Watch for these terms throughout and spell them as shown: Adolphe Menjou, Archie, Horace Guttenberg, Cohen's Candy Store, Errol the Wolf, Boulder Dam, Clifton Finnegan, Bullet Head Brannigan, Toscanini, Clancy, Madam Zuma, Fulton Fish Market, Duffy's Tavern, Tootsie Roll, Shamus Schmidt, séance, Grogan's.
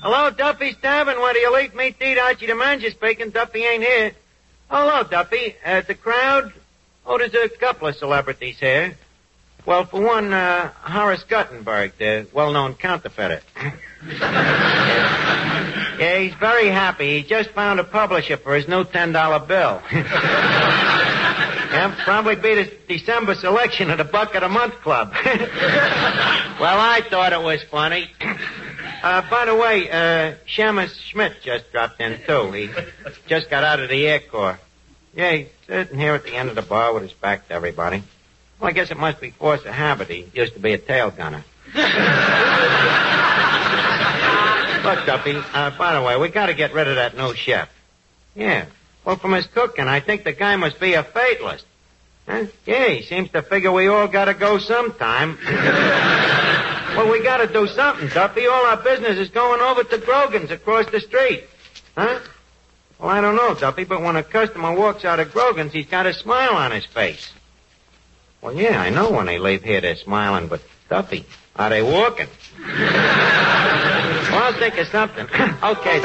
Hello, Duffy's Tavern, where the elite meet eat. Archie the manager speaking. Duffy ain't here. Hello, Duffy. The crowd? Oh, there's a couple of celebrities here. Well, for one, Horace Guttenberg, the well-known counterfeiter. Yeah, he's very happy. He just found a publisher for his new $10 bill. Yeah, probably beat his December selection at the Buck of the Month Club. Well, I thought it was funny. By the way, Shamus Schmidt just dropped in, too. He just got out of the Air Corps. Yeah, he's sitting here at the end of the bar with his back to everybody. Well, I guess it must be force of habit. He used to be a tail gunner. Look, Duffy, by the way, we got to get rid of that new chef. Yeah. Well, from his cooking, I think the guy must be a fatalist. Huh? Yeah, he seems to figure we all got to go sometime. Well, we got to do something, Duffy. All our business is going over to Grogan's across the street. Huh? Well, I don't know, Duffy, but when a customer walks out of Grogan's, he's got a smile on his face. Well, yeah, I know when they leave here they're smiling, but, Duffy, are they walking? Well, I'll think of something. Okay,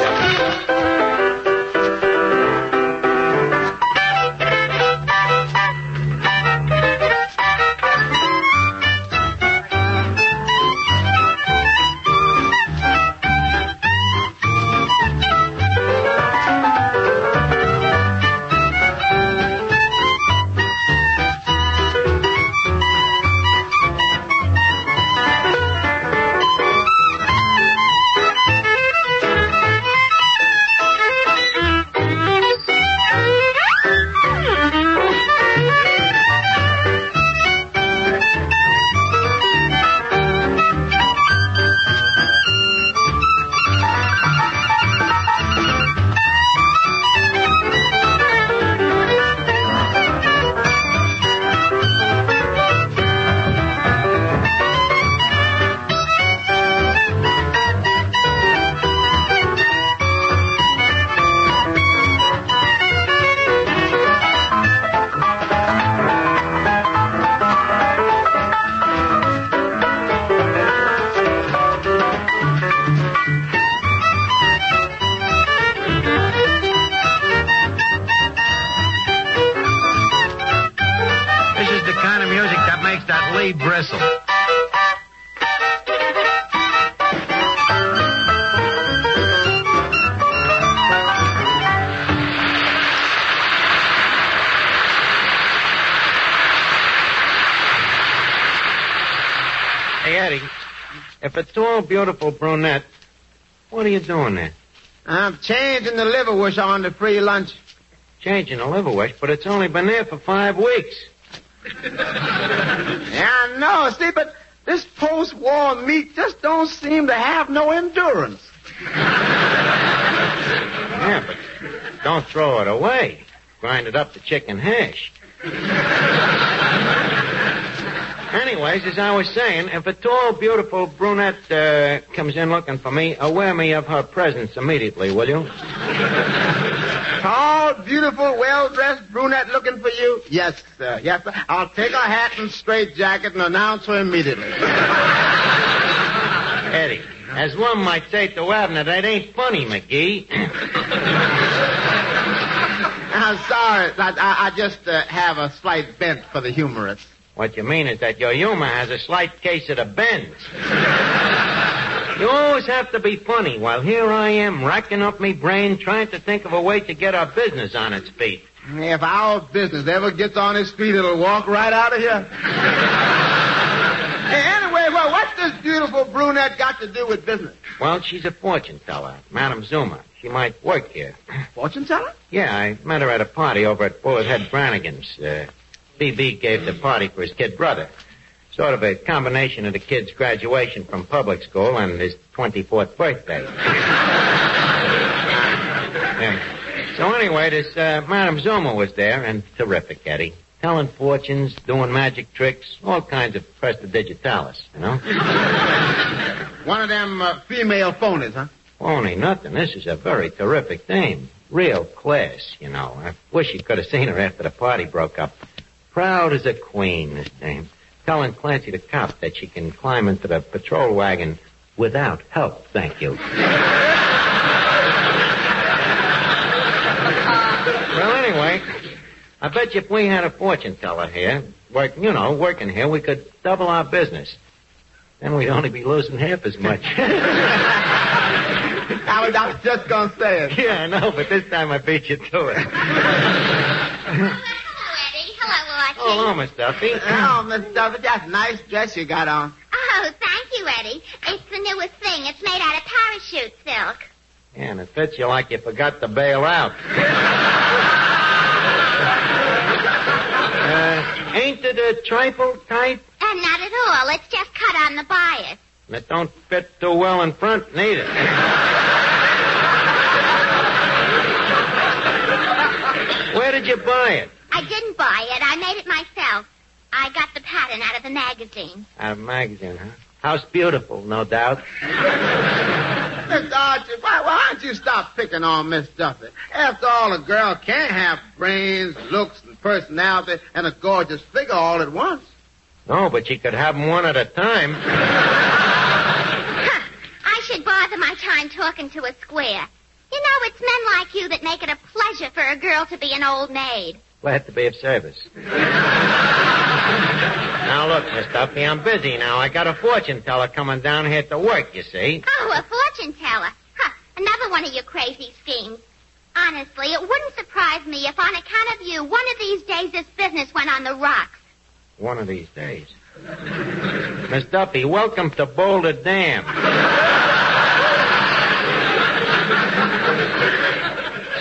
if a tall, beautiful brunette, what are you doing there? I'm changing the liverwurst on the free lunch. Changing the liverwurst? But it's only been there for 5 weeks. Yeah, I know. See, but this post-war meat just don't seem to have no endurance. Yeah, but don't throw it away. Grind it up to chicken hash. Anyways, as I was saying, if a tall, beautiful brunette comes in looking for me, aware me of her presence immediately, will you? Tall, beautiful, well-dressed brunette looking for you? Yes, sir. Yes, sir. I'll take a hat and straitjacket and announce her immediately. Eddie, as one might say to Abner, that ain't funny, McGee. I'm sorry. I just have a slight bent for the humorous. What you mean is that your humor has a slight case of the bends. You always have to be funny, while here I am racking up me brain trying to think of a way to get our business on its feet. If our business ever gets on its feet, it'll walk right out of here. Hey, anyway, well, what's this beautiful brunette got to do with business? Well, she's a fortune teller, Madam Zuma. She might work here. Fortune teller? Yeah, I met her at a party over at Bullet Head Brannigan's, B.B. gave the party for his kid brother. Sort of a combination of the kid's graduation from public school and his 24th birthday. So anyway, this Madam Zuma was there, and terrific, Eddie. Telling fortunes, doing magic tricks, all kinds of prestidigitalis, you know? One of them female phonies, huh? Phony nothing. This is a very terrific dame. Real class, you know. I wish you could have seen her after the party broke up. Proud as a queen, this dame. Telling Clancy the cop that she can climb into the patrol wagon without help, thank you. Well, anyway, I bet you if we had a fortune teller here, working here, we could double our business. Then we'd only be losing half as much. I was just going to say it. Yeah, I know, but this time I beat you to it. Hello, Eddie. Hello, Archie. Oh, hello, Miss Duffy. Oh, Miss Duffy, that's a nice dress you got on. Oh, thank you, Eddie. It's the newest thing. It's made out of parachute silk. Yeah, and it fits you like you forgot to bail out. Ain't it a trifle tight? Not at all. It's just cut on the bias. And it don't fit too well in front, neither. Where did you buy it? I didn't buy it. I made it myself. I got the pattern out of a magazine. Out of a magazine, huh? House beautiful, no doubt. Mr. Archie, why don't you stop picking on Miss Duffy? After all, a girl can't have brains, looks, and personality, and a gorgeous figure all at once. No, but she could have them one at a time. Huh. I should bother my time talking to a square. You know, it's men like you that make it a pleasure for a girl to be an old maid. Glad to be of service. Now, look, Miss Duffy, I'm busy now. I got a fortune teller coming down here to work, you see. Oh, a fortune teller. Huh, another one of your crazy schemes. Honestly, it wouldn't surprise me if on account of you, one of these days this business went on the rocks. One of these days. Miss Duffy, welcome to Boulder Dam.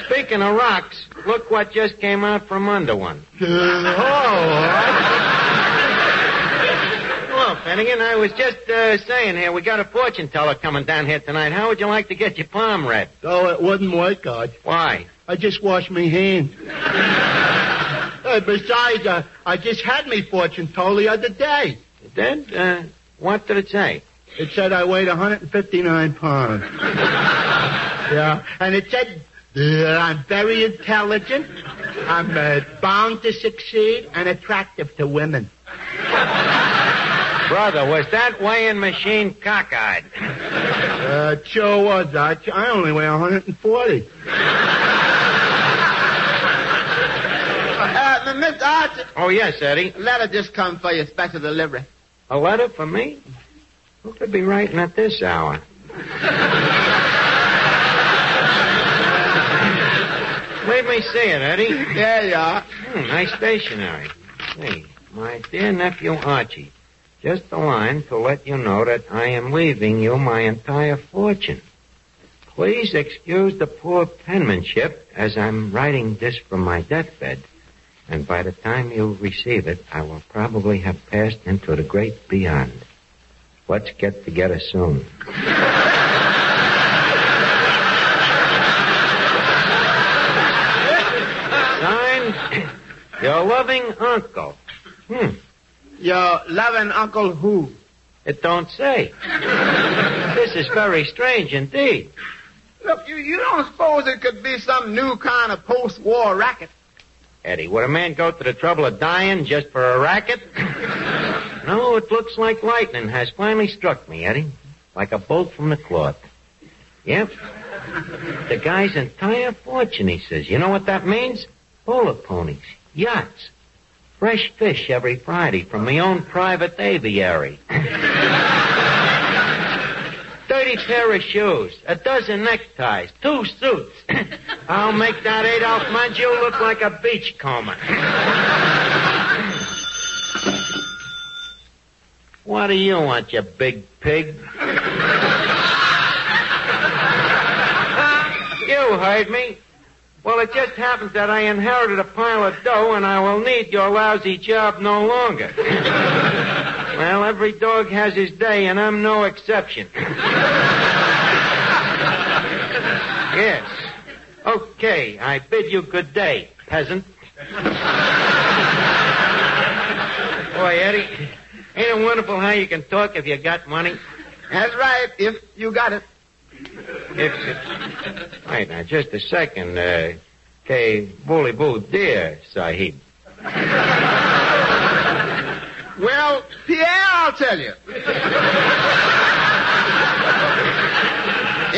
Speaking of rocks, look what just came out from under one. Hello, Finnegan. I was just saying here, we got a fortune teller coming down here tonight. How would you like to get your palm read? Oh, it wouldn't work, God. Why? I just washed my hands. Besides, I just had me fortune told the other day. You did? What did it say? It said I weighed 159 pounds. Yeah, and it said I'm very intelligent, I'm bound to succeed, and attractive to women. Brother, was that weighing machine cockeyed? Sure was, Archie. I only weigh 140. Miss Archie. Oh, yes, Eddie. A letter just come for your special delivery. A letter for me? Who could be writing at this hour? Let me see it, Eddie. There you are. Nice stationery. Hey, my dear nephew Archie, just a line to let you know that I am leaving you my entire fortune. Please excuse the poor penmanship as I'm writing this from my deathbed. And by the time you receive it, I will probably have passed into the great beyond. Let's get together soon. Signed, your loving uncle. Your loving uncle who? It don't say. This is very strange indeed. Look, you don't suppose it could be some new kind of post-war racket? Eddie, would a man go to the trouble of dying just for a racket? No, it looks like lightning has finally struck me, Eddie. Like a bolt from the cloth. Yep. The guy's entire fortune, he says. You know what that means? Polar ponies, yachts, fresh fish every Friday from my own private aviary. 30 pair of shoes, a dozen neckties, 2 suits. I'll make that Adolphe Menjou look like a beachcomber. What do you want, you big pig? You heard me. Well, it just happens that I inherited a pile of dough and I will need your lousy job no longer. Well, every dog has his day, and I'm no exception. Yes. Okay, I bid you good day, peasant. Boy, Eddie, ain't it wonderful how you can talk if you got money? That's right, if you got it. If Wait, now, just a second. Ke bully boo dear, sahib. Well, Pierre, I'll tell you.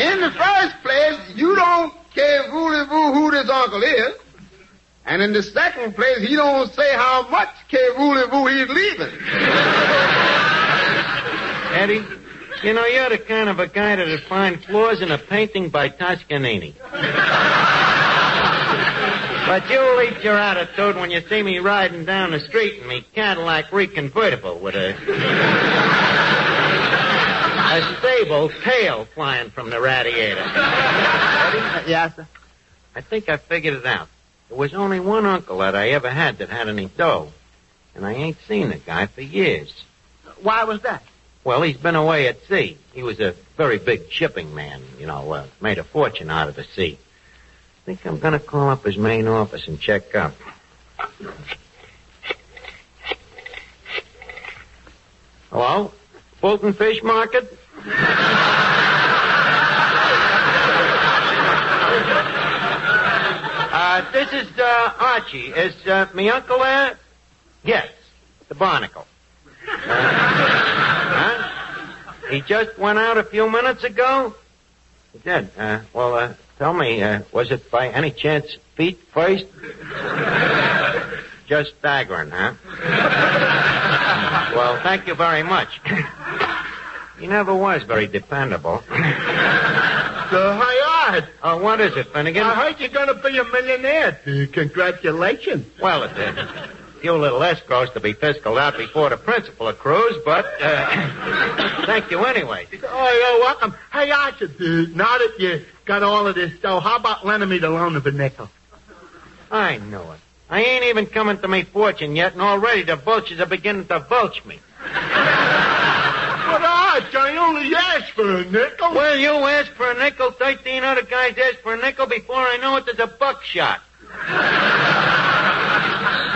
In the first place, you don't care voulez-vous who this uncle is. And in the second place, he don't say how much care voulez-vous he's leaving. Eddie, you know, you're the kind of a guy that'd find flaws in a painting by Toscanini. But you'll eat your attitude when you see me riding down the street in me Cadillac reconvertible with a stable tail flying from the radiator. Ready? Yes, sir. I think I figured it out. There was only one uncle that I ever had that had any dough, and I ain't seen the guy for years. Why was that? Well, he's been away at sea. He was a very big shipping man, you know, made a fortune out of the sea. I think I'm going to call up his main office and check up. Hello? Fulton Fish Market? This is Archie. Is me uncle there? Yes, the barnacle. Huh? He just went out a few minutes ago? He did. Tell me, was it by any chance feet first? Just staggering, huh? Well, thank you very much. He never was very dependable. Hi, Art. What is it, Finnegan? I heard you're going to be a millionaire. Congratulations. Well, it's a few little escrows to be fiscaled out before the principal accrues, but thank you anyway. Oh, you're welcome. Hey, Archie, now that you got all of this dough, how about lending me the loan of a nickel? I know it. I ain't even coming to my fortune yet, and already the vultures are beginning to vulture me. But Arch, I only asked for a nickel. Well, you asked for a nickel. 13 other guys asked for a nickel. Before I know it, there's a buckshot.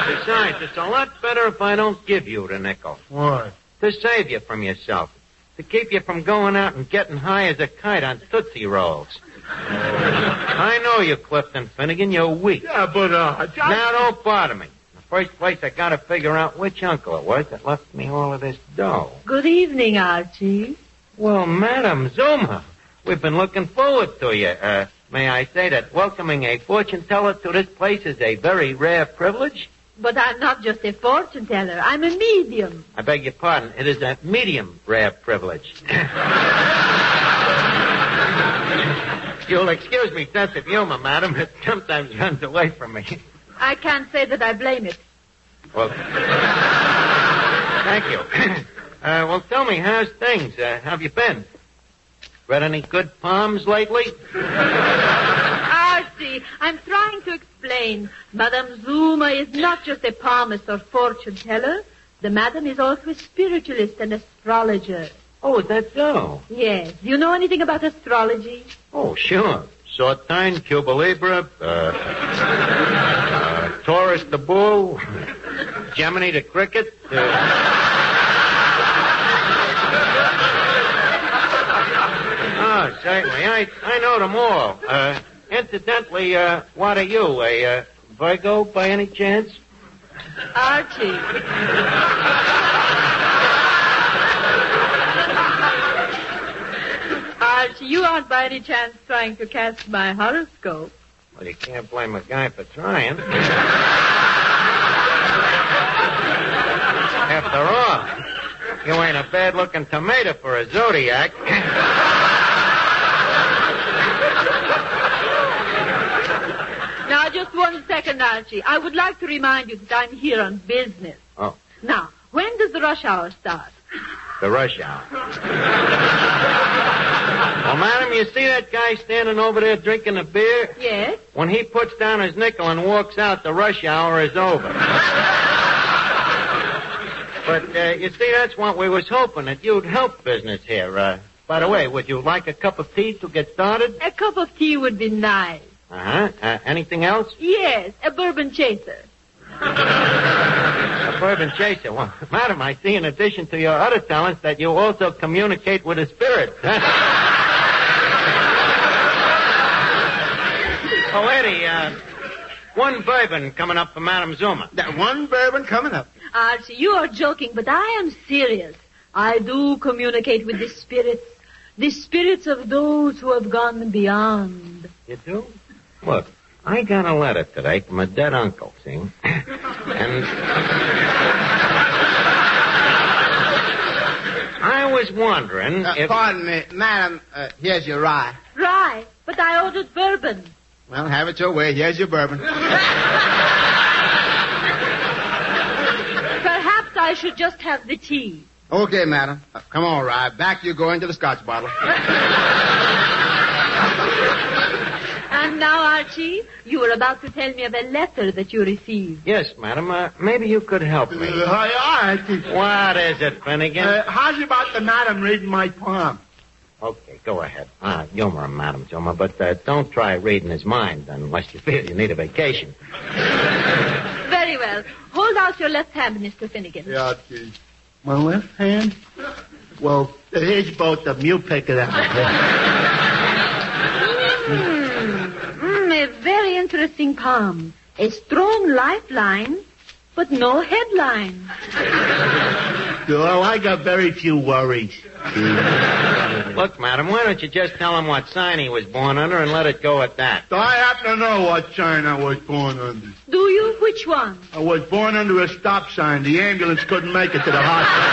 Besides, it's a lot better if I don't give you the nickel. Why? To save you from yourself. To keep you from going out and getting high as a kite on Tootsie Rolls. I know you, Clifton Finnegan. You're weak. Yeah, but, Now, don't bother me. First place, I gotta figure out which uncle it was that left me all of this dough. Good evening, Archie. Well, Madam Zuma, we've been looking forward to you. May I say that welcoming a fortune teller to this place is a very rare privilege? But I'm not just a fortune teller. I'm a medium. I beg your pardon. It is a medium rare privilege. You'll excuse me, sense of humor, madam. It sometimes runs away from me. I can't say that I blame it. Well, thank you. Well, tell me, how's things? How've you been? Read any good palms lately? Archie, I'm trying to explain. Madame Zuma is not just a palmist or fortune teller. The madam is also a spiritualist and astrologer. Oh, is that so? Yes. Do you know anything about astrology? Oh, sure. Sortine, Cuba Libre, Taurus the bull, Gemini the cricket. Oh, certainly. I know them all. Incidentally, what are you, a Virgo by any chance? Archie. Archie, you aren't by any chance trying to cast my horoscope. Well, you can't blame a guy for trying. After all, you ain't a bad-looking tomato for a zodiac. Now, just one second, Archie. I would like to remind you that I'm here on business. Oh. Now, when does the rush hour start? The rush hour. Well, madam, you see that guy standing over there drinking a beer? Yes. When he puts down his nickel and walks out, the rush hour is over. But, you see, that's what we was hoping, that you'd help business here. By the way, would you like a cup of tea to get started? A cup of tea would be nice. Uh-huh. Anything else? Yes, a bourbon chaser. A bourbon chaser? Well, madam, I see in addition to your other talents that you also communicate with the spirits. Oh, Eddie, one bourbon coming up for Madam Zuma. That one bourbon coming up. Archie, you are joking, but I am serious. I do communicate with the spirits of those who have gone beyond. You do? Look, I got a letter today from a dead uncle, see? And I was wondering if... Pardon me, madam, here's your rye. Rye? But I ordered bourbon. Well, have it your way. Here's your bourbon. Perhaps I should just have the tea. Okay, madam. Come on, Rye. Back you go into the scotch bottle. And now, Archie, you were about to tell me of a letter that you received. Yes, madam. Maybe you could help me. Archie. What is it, Finnegan? How's about the madam reading my palm? Okay, go ahead. Humor him, Madam Zuma, but don't try reading his mind unless you feel you need a vacation. Very well. Hold out your left hand, Mr. Finnegan. Yeah, okay. My left hand? Well, here's both of them. You pick it out. A very interesting palm. A strong lifeline, but no headline. Well, I got very few worries. Look, madam, why don't you just tell him what sign he was born under and let it go at that? I happen to know what sign I was born under. Do you? Which one? I was born under a stop sign. The ambulance couldn't make it to the hospital.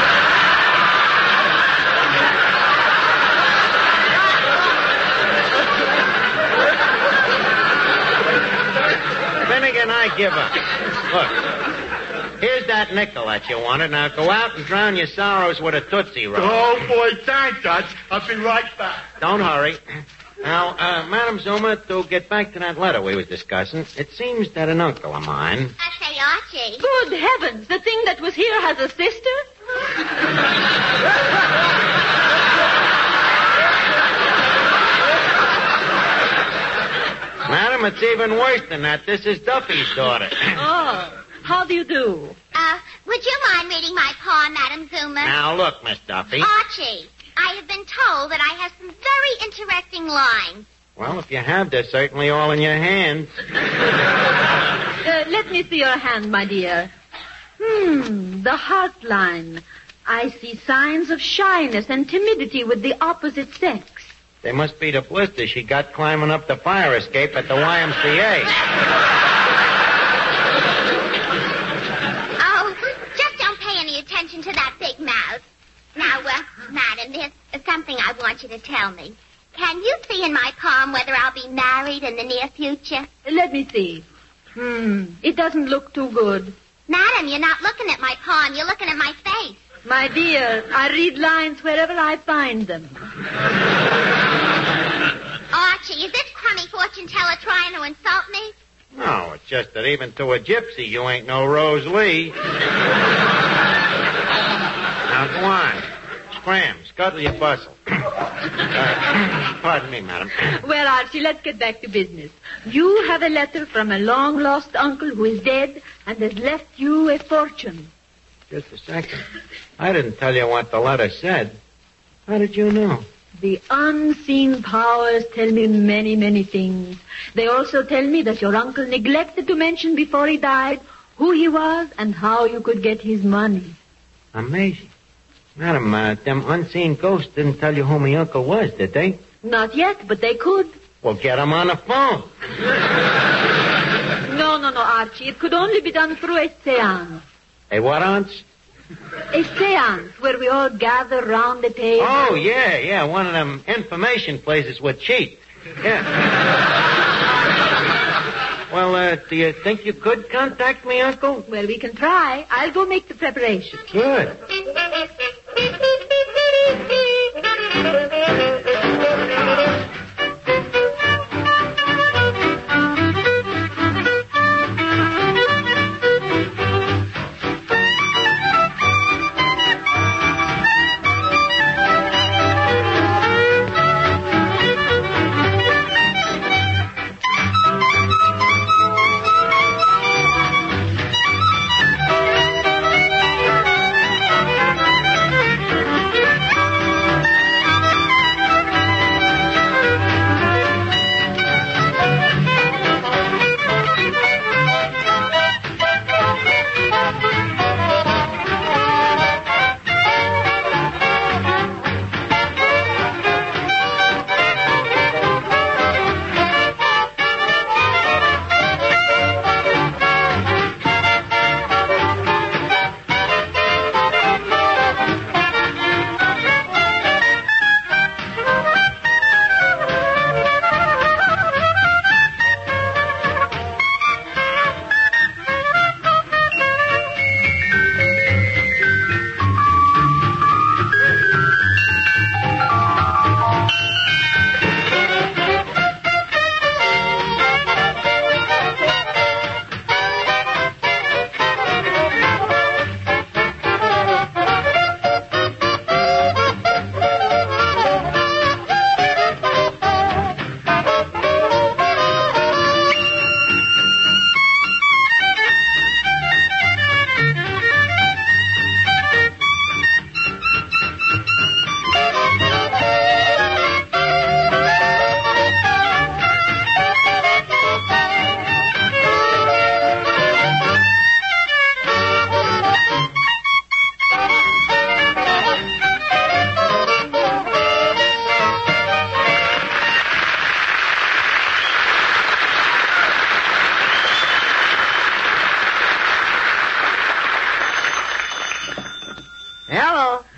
Finnegan, I give up. Look. Here's that nickel that you wanted. Now go out and drown your sorrows with a Tootsie Roll. Oh, boy, thanks, Dutch. I'll be right back. Don't hurry. Now, Madam Zuma, to get back to that letter we was discussing, it seems that an uncle of mine... I say, Archie. Good heavens, the thing that was here has a sister? Madam, it's even worse than that. This is Duffy's daughter. Oh. How do you do? Would you mind reading my palm, Madam Zuma? Now, look, Miss Duffy. Archie, I have been told that I have some very interesting lines. Well, if you have, they're certainly all in your hand. Let me see your hand, my dear. The heart line. I see signs of shyness and timidity with the opposite sex. They must be the blister she got climbing up the fire escape at the YMCA. To that big mouth. Now, madam, there's something I want you to tell me. Can you see in my palm whether I'll be married in the near future? Let me see. It doesn't look too good. Madam, you're not looking at my palm. You're looking at my face. My dear, I read lines wherever I find them. Archie, is this crummy fortune teller trying to insult me? No, it's just that even to a gypsy, you ain't no Rose Lee. Now, go on. Scram. Scuttle your bustle. Pardon me, madam. Well, Archie, let's get back to business. You have a letter from a long-lost uncle who is dead and has left you a fortune. Just a second. I didn't tell you what the letter said. How did you know? The unseen powers tell me many, many things. They also tell me that your uncle neglected to mention before he died who he was and how you could get his money. Amazing. Madam, them unseen ghosts didn't tell you who my uncle was, did they? Not yet, but they could. Well, get them on the phone. No, Archie. It could only be done through a séance. A what, aunts? A séance where we all gather round the table. Oh, yeah. One of them information places were cheap. Yeah. Well, do you think you could contact me, Uncle? Well, we can try. I'll go make the preparation. Good.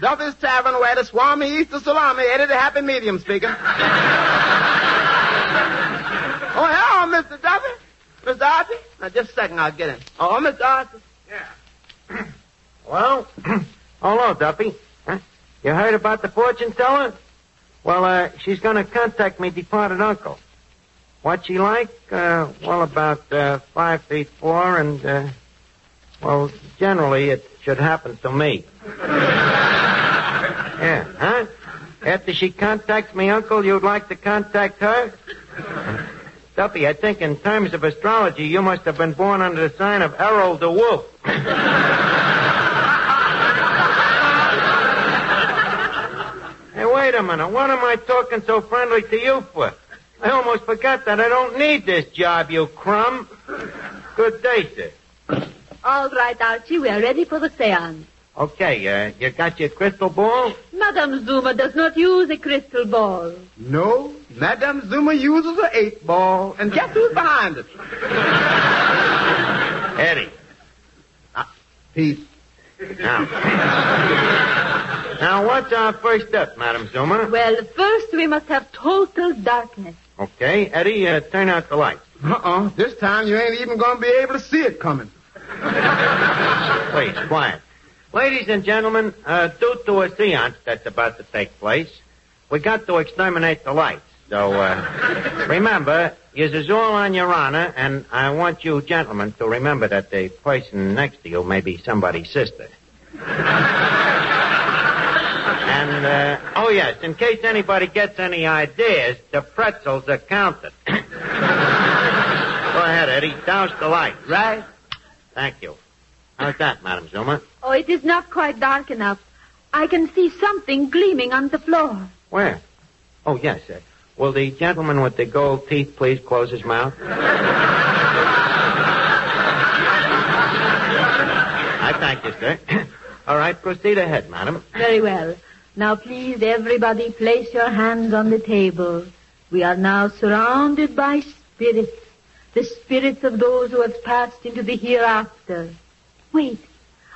Duffy's Tavern, where the Swami eats the salami. Eddie the Happy Medium speaking. Oh, hello, Mr. Duffy. Mr. Archie? Now, just a second, I'll get in. Oh, Mr. Archie? Yeah. Well, hello, Duffy. Huh? You heard about the fortune teller? Well, she's going to contact me departed uncle. What's she like? Well, about 5'4", and, well, generally it should happen to me. Yeah, huh? After she contacts me, uncle, you'd like to contact her? Duffy, I think in terms of astrology, you must have been born under the sign of Errol the Wolf. Hey, wait a minute. What am I talking so friendly to you for? I almost forgot that I don't need this job, you crumb. Good day, sir. All right, Archie, we are ready for the seance. Okay, you got your crystal ball? Madam Zuma does not use a crystal ball. No, Madam Zuma uses an 8-ball. And guess who's behind it? Eddie. Pete. Now, what's our first step, Madam Zuma? Well, first we must have total darkness. Okay, Eddie, turn out the lights. Uh-uh. This time you ain't even going to be able to see it coming. Please, quiet. Ladies and gentlemen, due to a seance that's about to take place, we got to exterminate the lights. So, remember, use all on your honor, and I want you gentlemen to remember that the person next to you may be somebody's sister. And, oh yes, in case anybody gets any ideas, the pretzels are counted. Go ahead, Eddie, douse the light. Right. Thank you. How's that, Madam Zuma? Oh, it is not quite dark enough. I can see something gleaming on the floor. Where? Oh, yes, sir. Will the gentleman with the gold teeth please close his mouth? I thank you, sir. All right, proceed ahead, madam. Very well. Now, please, everybody, place your hands on the table. We are now surrounded by spirits, the spirits of those who have passed into the hereafter. Wait,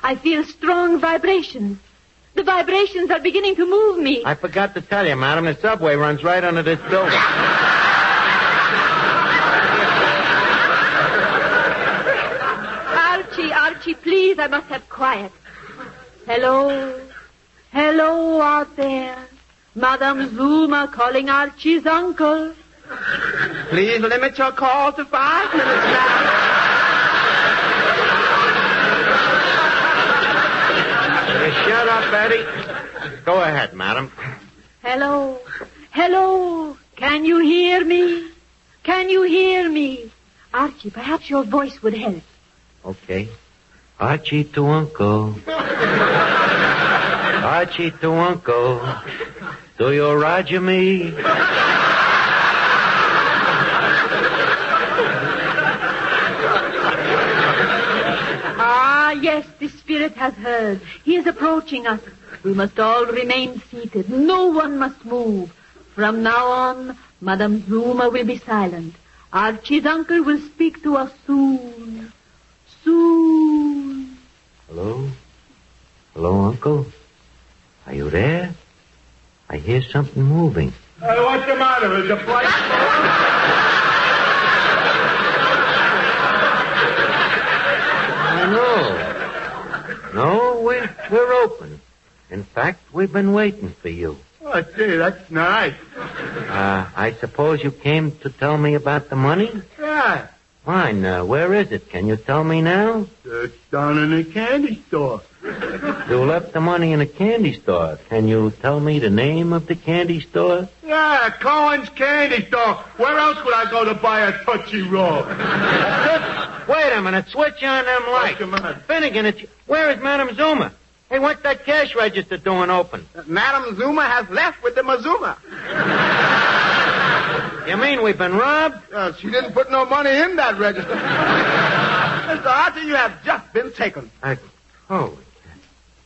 I feel strong vibrations. The vibrations are beginning to move me. I forgot to tell you, madam, the subway runs right under this building. Archie, please, I must have quiet. Hello? Hello out there. Madam Zuma calling Archie's uncle. Please limit your call to 5 minutes now. Shut up, Eddie. Go ahead, madam. Hello. Hello. Can you hear me? Can you hear me? Archie, perhaps your voice would help. Okay. Archie to uncle. Archie to uncle. Do you roger me? Ah, yes, the spirit has heard. He is approaching us. We must all remain seated. No one must move. From now on, Madame Zuma will be silent. Archie's uncle will speak to us soon. Soon. Hello? Hello, uncle? Are you there? I hear something moving. What's the matter? Is the flight... No, we're open. In fact, we've been waiting for you. Oh, gee, that's nice. I suppose you came to tell me about the money? Yeah. Fine. Where is it? Can you tell me now? It's down in the candy store. You left the money in a candy store. Can you tell me the name of the candy store? Yeah, Cohen's Candy Store. Where else would I go to buy a touchy roll? Wait a minute. Switch on them lights. Finnegan, where is Madam Zuma? Hey, what's that cash register doing open? Madam Zuma has left with the Mazuma. You mean we've been robbed? She didn't put no money in that register. Mr. Archie, you have just been taken. Holy cow.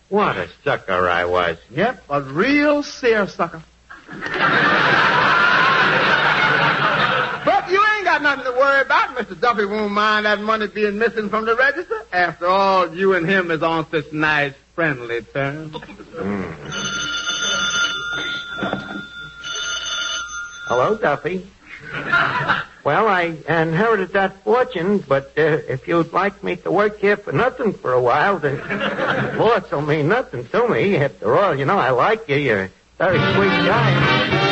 What a sucker I was. Yep, a real seersucker. But you ain't got nothing to worry about. Mr. Duffy won't mind that money being missing from the register. After all, you and him is on such nice friendly terms. Hello, Duffy. Well, I inherited that fortune, but if you'd like me to work here for nothing for a while, then loss will mean nothing to me. After all, you know, I like you. You're a very sweet guy.